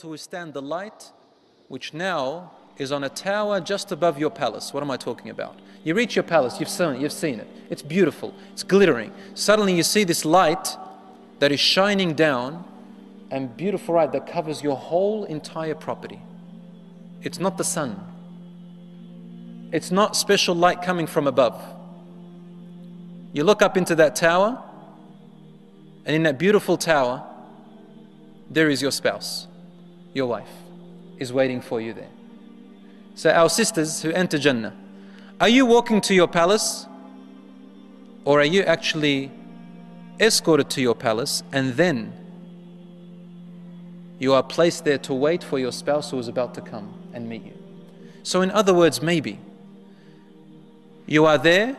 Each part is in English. to withstand the light which now is on a tower just above your palace. What am I talking about? You reach your palace, you've seen it. It's beautiful, it's glittering. Suddenly you see this light that is shining down, and beautiful light that covers your whole entire property. It's not the sun. It's not special light coming from above. You look up into that tower, and in that beautiful tower, there is your spouse. Your wife is waiting for you there. So our sisters who enter Jannah, are you walking to your palace, or are you actually escorted to your palace, and then you are placed there to wait for your spouse who is about to come and meet you? So in other words, maybe you are there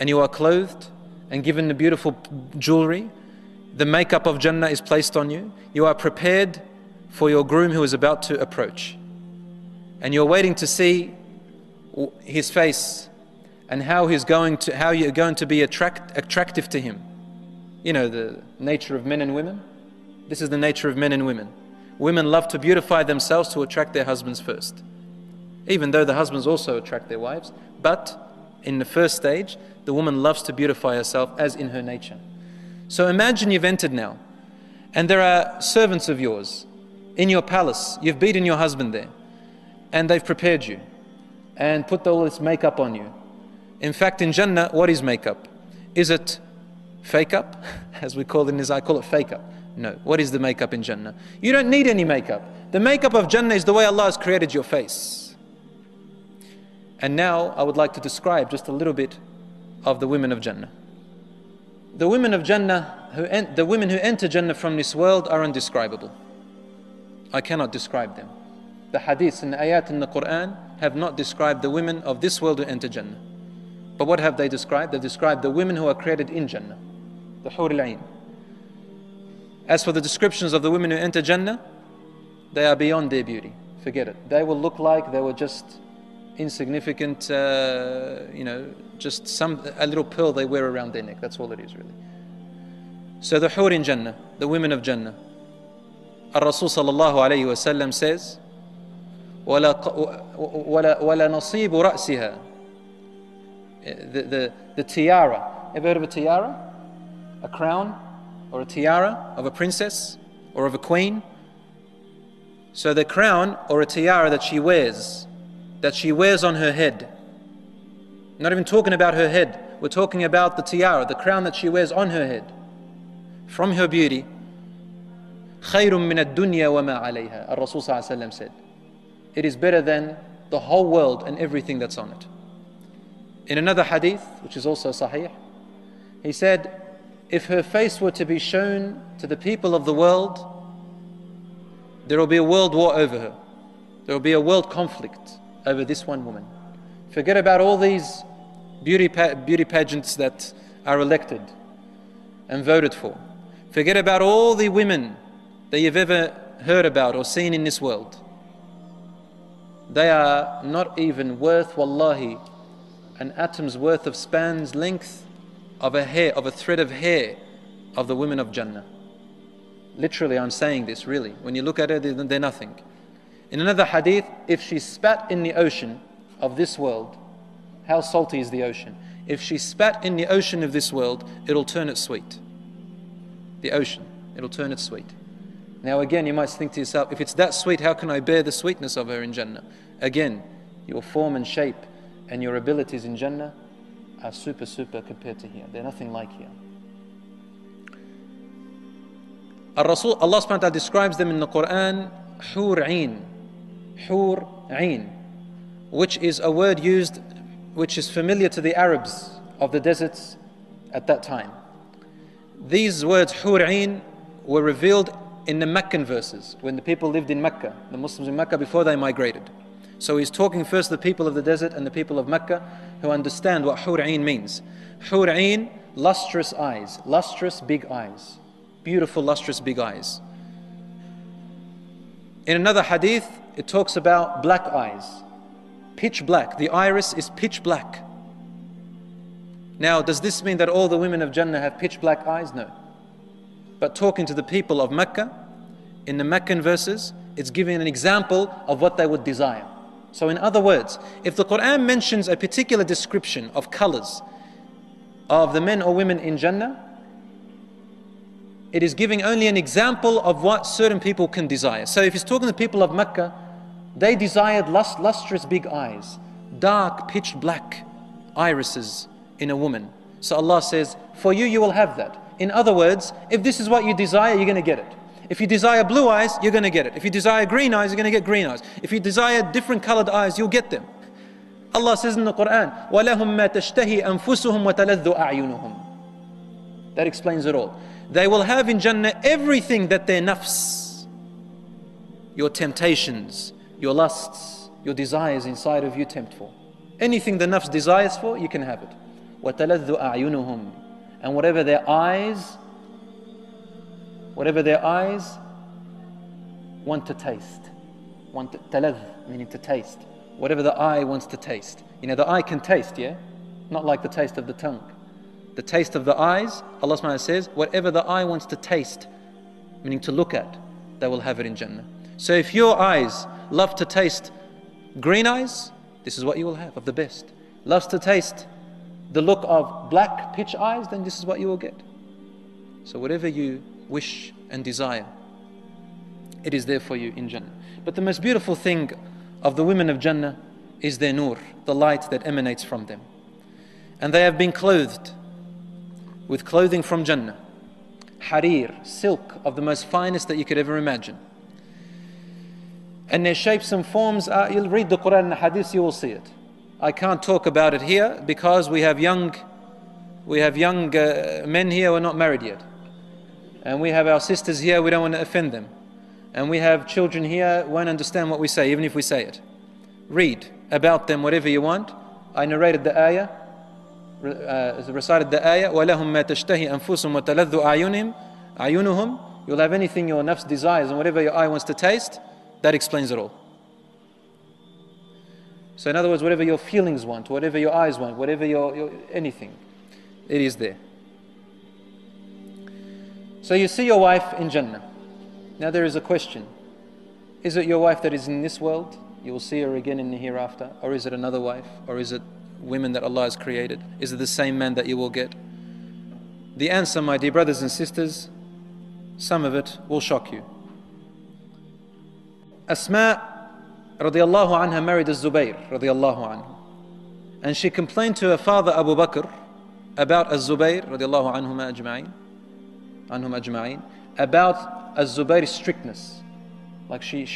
and you are clothed and given the beautiful jewelry, the makeup of Jannah is placed on you, you are prepared for your groom who is about to approach, and you're waiting to see his face and how you're going to be attractive to him. You know the nature of men and women. This is the nature of men and women. Women love to beautify themselves to attract their husbands first, even though the husbands also attract their wives. But in the first stage, the woman loves to beautify herself, as in her nature. So imagine you've entered now, and there are servants of yours in your palace. You've beaten your husband there, and they've prepared you and put all this makeup on you. In fact, in Jannah, what is makeup? Is it fake up, as we call it in Isa? I call it fake up. No, what is the makeup in Jannah? You don't need any makeup. The makeup of Jannah is the way Allah has created your face. And now I would like to describe just a little bit of the women of Jannah. The women of Jannah, the women who enter Jannah from this world are indescribable. I cannot describe them. The hadiths and the ayat in the Quran have not described the women of this world who enter Jannah. But what have they described? They've described the women who are created in Jannah, the Hur al-Ain. As for the descriptions of the women who enter Jannah, they are beyond their beauty. Forget it. They will look like they were just insignificant, just a little pearl they wear around their neck. That's all it is, really. So the Hur in Jannah, the women of Jannah. Ar-Rasul sallallahu alayhi wa sallam says, وَلَا نَصِيبُ رَأْسِهَا. The tiara. Ever heard of a tiara? A crown? Or a tiara of a princess or of a queen. So the crown or a tiara that she wears on her head. Not even talking about her head, we're talking about the tiara, the crown that she wears on her head. From her beauty, خَيْرٌ مِّنَ الدُّنْيَا وَمَا عَلَيْهَا. Ar-Rasul sallallahu alayhi wa sallam said, it is better than the whole world and everything that's on it. In another hadith, which is also sahih, he said, if her face were to be shown to the people of the world, there will be a world war over her. There will be a world conflict over this one woman. Forget about all these beauty pageants that are elected and voted for. Forget about all the women that you've ever heard about or seen in this world. They are not even worth, wallahi, an atom's worth of span's length of a hair, of a thread of hair of the women of Jannah. Literally, I'm saying this, really. When you look at it, they're nothing. In another hadith, if she spat in the ocean of this world, how salty is the ocean? If she spat in the ocean of this world, it'll turn it sweet. The ocean, it'll turn it sweet. Now again, you might think to yourself, if it's that sweet, how can I bear the sweetness of her in Jannah? Again, your form and shape and your abilities in Jannah are super compared to here. They're nothing like here. Ar-Rasul, Allah subhanahu wa ta'ala describes them in the Quran, Hur Ain, which is a word used, which is familiar to the Arabs of the deserts at that time. These words, Hur Ain, were revealed in the Meccan verses, when the people lived in Mecca, the Muslims in Mecca before they migrated. So he's talking first the people of the desert and the people of Mecca who understand what Hur Ain means. Hur Ain, lustrous eyes, lustrous big eyes, beautiful lustrous big eyes. In another hadith, it talks about black eyes, pitch black. The iris is pitch black. Now, does this mean that all the women of Jannah have pitch black eyes? No. But talking to the people of Mecca, in the Meccan verses, It's giving an example of what they would desire. So in other words, if the Quran mentions a particular description of colors of the men or women in Jannah, it is giving only an example of what certain people can desire. So if he's talking to the people of Mecca, they desired lustrous big eyes, dark pitch black irises in a woman. So Allah says, for you, you will have that. In other words, if this is what you desire, you're going to get it. If you desire blue eyes, you're going to get it. If you desire green eyes, you're going to get green eyes. If you desire different colored eyes, you'll get them. Allah says in the Quran, وَلَهُمْ مَا تَشْتَهِي أَنفُسُهُمْ وَتَلَذُّ أَعْيُنُهُمْ. That explains it all. They will have in Jannah everything that their nafs, your temptations, your lusts, your desires inside of you tempt for. Anything the nafs desires for, you can have it. وَتَلَذُّ أَعْيُنُهُمْ. And whatever their eyes want to taste. Taladh, meaning to taste. Whatever the eye wants to taste. You know, the eye can taste, yeah? Not like the taste of the tongue. The taste of the eyes, Allah subhanahu says, whatever the eye wants to taste, meaning to look at, they will have it in Jannah. So if your eyes love to taste green eyes, this is what you will have of the best. Loves to taste the look of black pitch eyes, then this is what you will get. So whatever you wish and desire, it is there for you in Jannah. But the most beautiful thing of the women of Jannah is their nur, the light that emanates from them. And they have been clothed with clothing from Jannah, harir, silk of the most finest that you could ever imagine. And their shapes and forms are, you'll read the Quran and the Hadith, you will see it. I can't talk about it here because we have young men here who are not married yet. And we have our sisters here, we don't want to offend them. And we have children here who won't understand what we say, even if we say it. Read about them whatever you want. I narrated the ayah, recited the ayah, وَلَهُمْ مَا تَشْتَهِي أَنفُسُهُمْ وَتَلَذُّ أَعْيُنُهُمْ. You'll have anything your nafs desires and whatever your eye wants to taste, that explains it all. So in other words, whatever your feelings want, whatever your eyes want, whatever your anything, it is there. So you see your wife in Jannah. Now there is a question. Is it your wife that is in this world? You will see her again in the hereafter. Or is it another wife? Or is it women that Allah has created? Is it the same man that you will get? The answer, my dear brothers and sisters, some of it will shock you. Asma' radiallahu anha married az Zubair radiallahu anhu. And she complained to her father Abu Bakr about az Zubair radiallahu anhum ajma'in, about az Zubair's strictness. Like she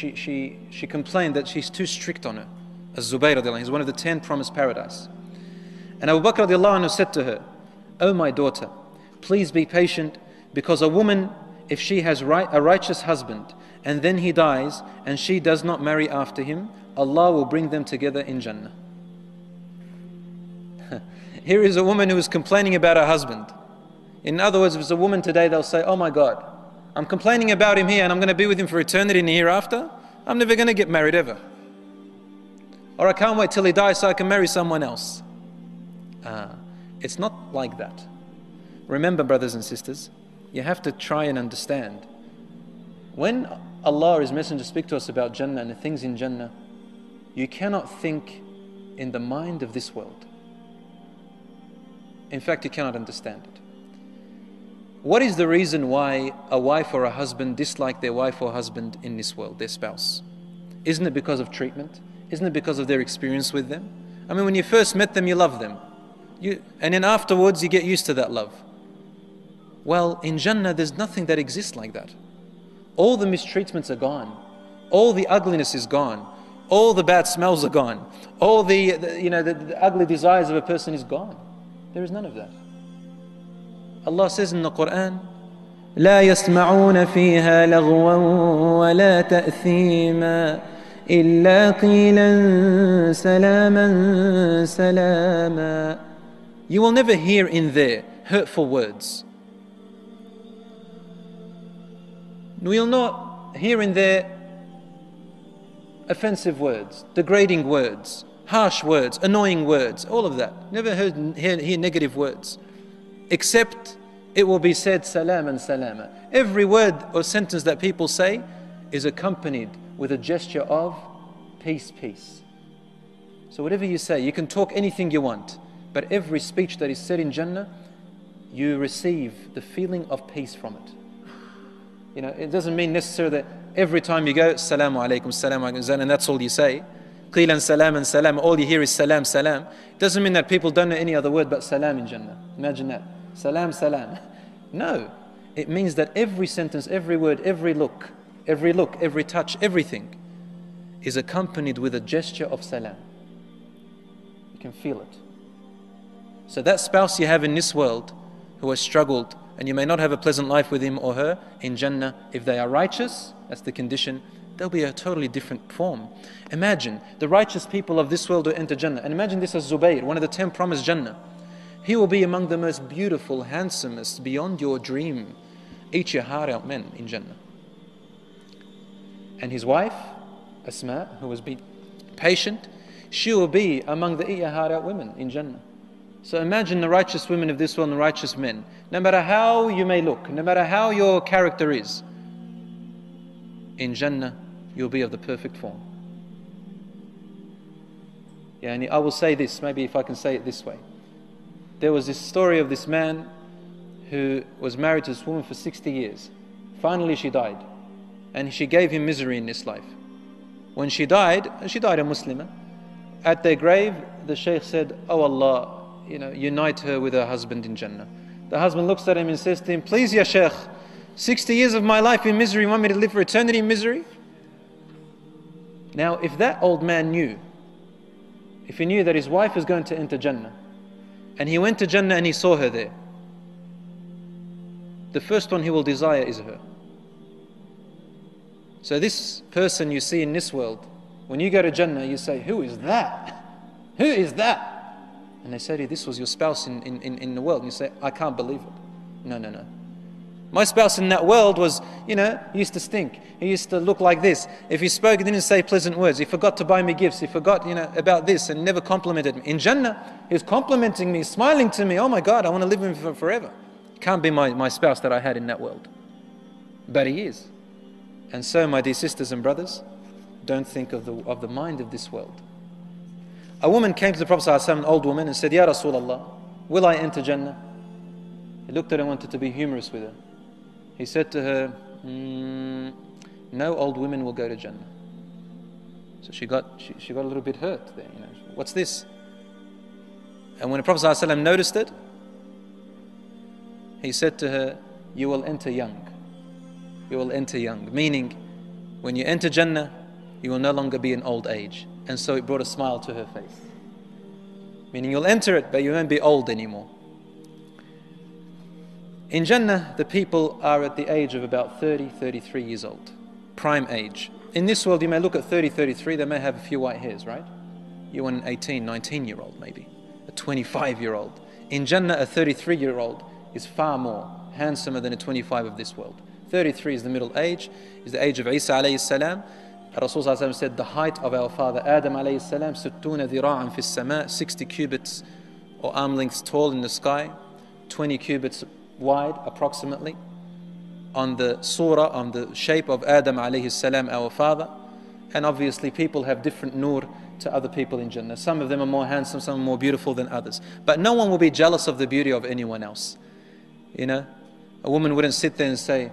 complained that she's too strict on her. Az Zubair radiallahu anhu, he's one of the 10 promised paradise. And Abu Bakr radiallahu anhu said to her, "O my daughter, please be patient, because a woman, if she has a righteous husband and then he dies and she does not marry after him, Allah will bring them together in Jannah." Here is a woman who is complaining about her husband. In other words, if it's a woman today, they'll say, "Oh my God, I'm complaining about him here and I'm going to be with him for eternity in the hereafter. I'm never going to get married ever. Or I can't wait till he dies so I can marry someone else." It's not like that. Remember, brothers and sisters, you have to try and understand. When Allah or His Messenger speak to us about Jannah and the things in Jannah, you cannot think in the mind of this world. In fact, you cannot understand it. What is the reason why a wife or a husband dislike their wife or husband in this world, their spouse? Isn't it because of treatment? Isn't it because of their experience with them? I mean, when you first met them, you love them. And then afterwards, you get used to that love. Well, in Jannah, there's nothing that exists like that. All the mistreatments are gone. All the ugliness is gone. All the bad smells are gone. All the ugly desires of a person is gone. There is none of that. Allah says in the Quran, "La yasma'una fiha laghwan wa la ta'thima illa qilan salaman salama." You will never hear in there hurtful words. We'll not hear in there offensive words, degrading words, harsh words, annoying words, all of that. Never hear negative words. Except it will be said salam and salama. Every word or sentence that people say is accompanied with a gesture of peace, peace. So whatever you say, you can talk anything you want, but every speech that is said in Jannah, you receive the feeling of peace from it. You know, it doesn't mean necessarily that every time you go, Salamu alaikum, and that's all you say. Qilan salam and salam, all you hear is salam, salam. It doesn't mean that people don't know any other word but salam in Jannah. Imagine that. Salam, salam. No. It means that every sentence, every word, every look, every touch, everything is accompanied with a gesture of salam. You can feel it. So that spouse you have in this world who has struggled, and you may not have a pleasant life with him or her, in Jannah, if they are righteous, that's the condition, there'll be a totally different form. Imagine the righteous people of this world who enter Jannah, and imagine this as Zubair, one of the 10 promised Jannah. He will be among the most beautiful, handsomest, beyond your dream, ichihara men in Jannah. And his wife, Asma', who was patient, she will be among the ichihara women in Jannah. So imagine the righteous women of this world and the righteous men. No matter how you may look, no matter how your character is, in Jannah, you'll be of the perfect form. Yeah, and I will say this, maybe if I can say it this way. There was this story of this man who was married to this woman for 60 years. Finally she died, and she gave him misery in this life. When she died a Muslimah. At their grave, the Shaykh said, "Oh Allah, you know, unite her with her husband in Jannah." The husband looks at him and says to him, "Please, Ya Shaykh, 60 years of my life in misery, you want me to live for eternity in misery?" Now, if that old man knew, if he knew that his wife was going to enter Jannah, and he went to Jannah and he saw her there, the first one he will desire is her. So this person you see in this world, when you go to Jannah, you say, "Who is that? Who is that?" And they say to you, "This was your spouse in the world." And you say, "I can't believe it. No, no, no. My spouse in that world was, you know, he used to stink. He used to look like this. If he spoke, he didn't say pleasant words. He forgot to buy me gifts. He forgot, you know, about this and never complimented me. In Jannah, he was complimenting me, smiling to me. Oh my God, I want to live with him forever. Can't be my spouse that I had in that world." But he is. And so, my dear sisters and brothers, don't think of the mind of this world. A woman came to the Prophet ﷺ, an old woman, and said, "Ya Rasulallah, will I enter Jannah?" He looked at her and wanted to be humorous with her. He said to her, "No old women will go to Jannah." So she got a little bit hurt there. You know, what's this? And when the Prophet ﷺ noticed it, he said to her, "You will enter young. You will enter young." Meaning, when you enter Jannah, you will no longer be in old age. And so it brought a smile to her face. Meaning you'll enter it, but you won't be old anymore. In Jannah, the people are at the age of about 30, 33 years old. Prime age. In this world, you may look at 30, 33, they may have a few white hairs, right? You want an 18, 19-year-old maybe, a 25-year-old. In Jannah, a 33-year-old is far more handsomer than a 25 of this world. 33 is the middle age, is the age of Isa alayhi salam. Rasulullah said the height of our father Adam alayhi salam, sittuna dhira'an fi as-sama', 60 cubits or arm lengths tall in the sky, 20 cubits wide approximately, on the surah, on the shape of Adam alayhi salam, our father. And obviously people have different nur to other people in Jannah. Some of them are more handsome, some are more beautiful than others. But no one will be jealous of the beauty of anyone else. You know, a woman wouldn't sit there and say,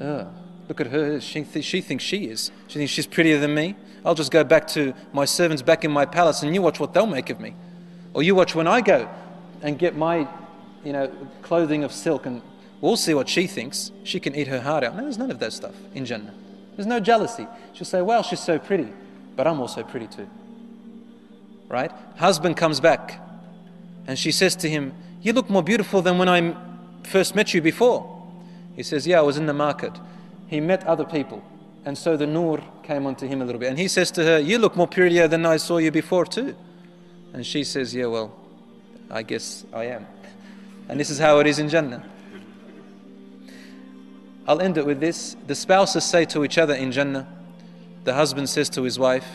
"Ugh, look at her, she thinks she is. She thinks she's prettier than me. I'll just go back to my servants back in my palace and you watch what they'll make of me. Or you watch when I go and get my, you know, clothing of silk and we'll see what she thinks. She can eat her heart out." No, there's none of that stuff in Jannah. There's no jealousy. She'll say, "Well, she's so pretty, but I'm also pretty too." Right? Husband comes back and she says to him, "You look more beautiful than when I first met you before." He says, "Yeah, I was in the market." He met other people, and so the nur came onto him a little bit. And he says to her, "You look more prettier than I saw you before too." And she says, "Yeah, well, I guess I am." And this is how it is in Jannah. I'll end it with this. The spouses say to each other in Jannah, the husband says to his wife,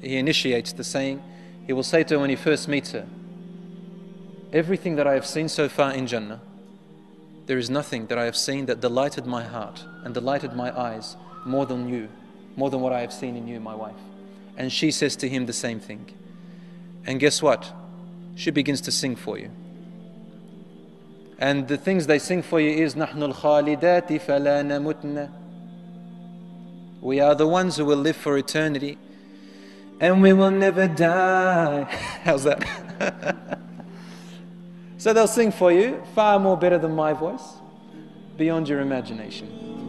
he initiates the saying, he will say to her when he first meets her, "Everything that I have seen so far in Jannah, there is nothing that I have seen that delighted my heart and delighted my eyes more than you. more than what I have seen in you, my wife. And she says to him the same thing. And guess what? She begins to sing for you. And the things they sing for you is, نَحْنُ الْخَالِدَاتِ فَلَا نَمُتْنَا. We are the ones who will live for eternity. And we will never die. How's that? So they'll sing for you, far more better than my voice, beyond your imagination.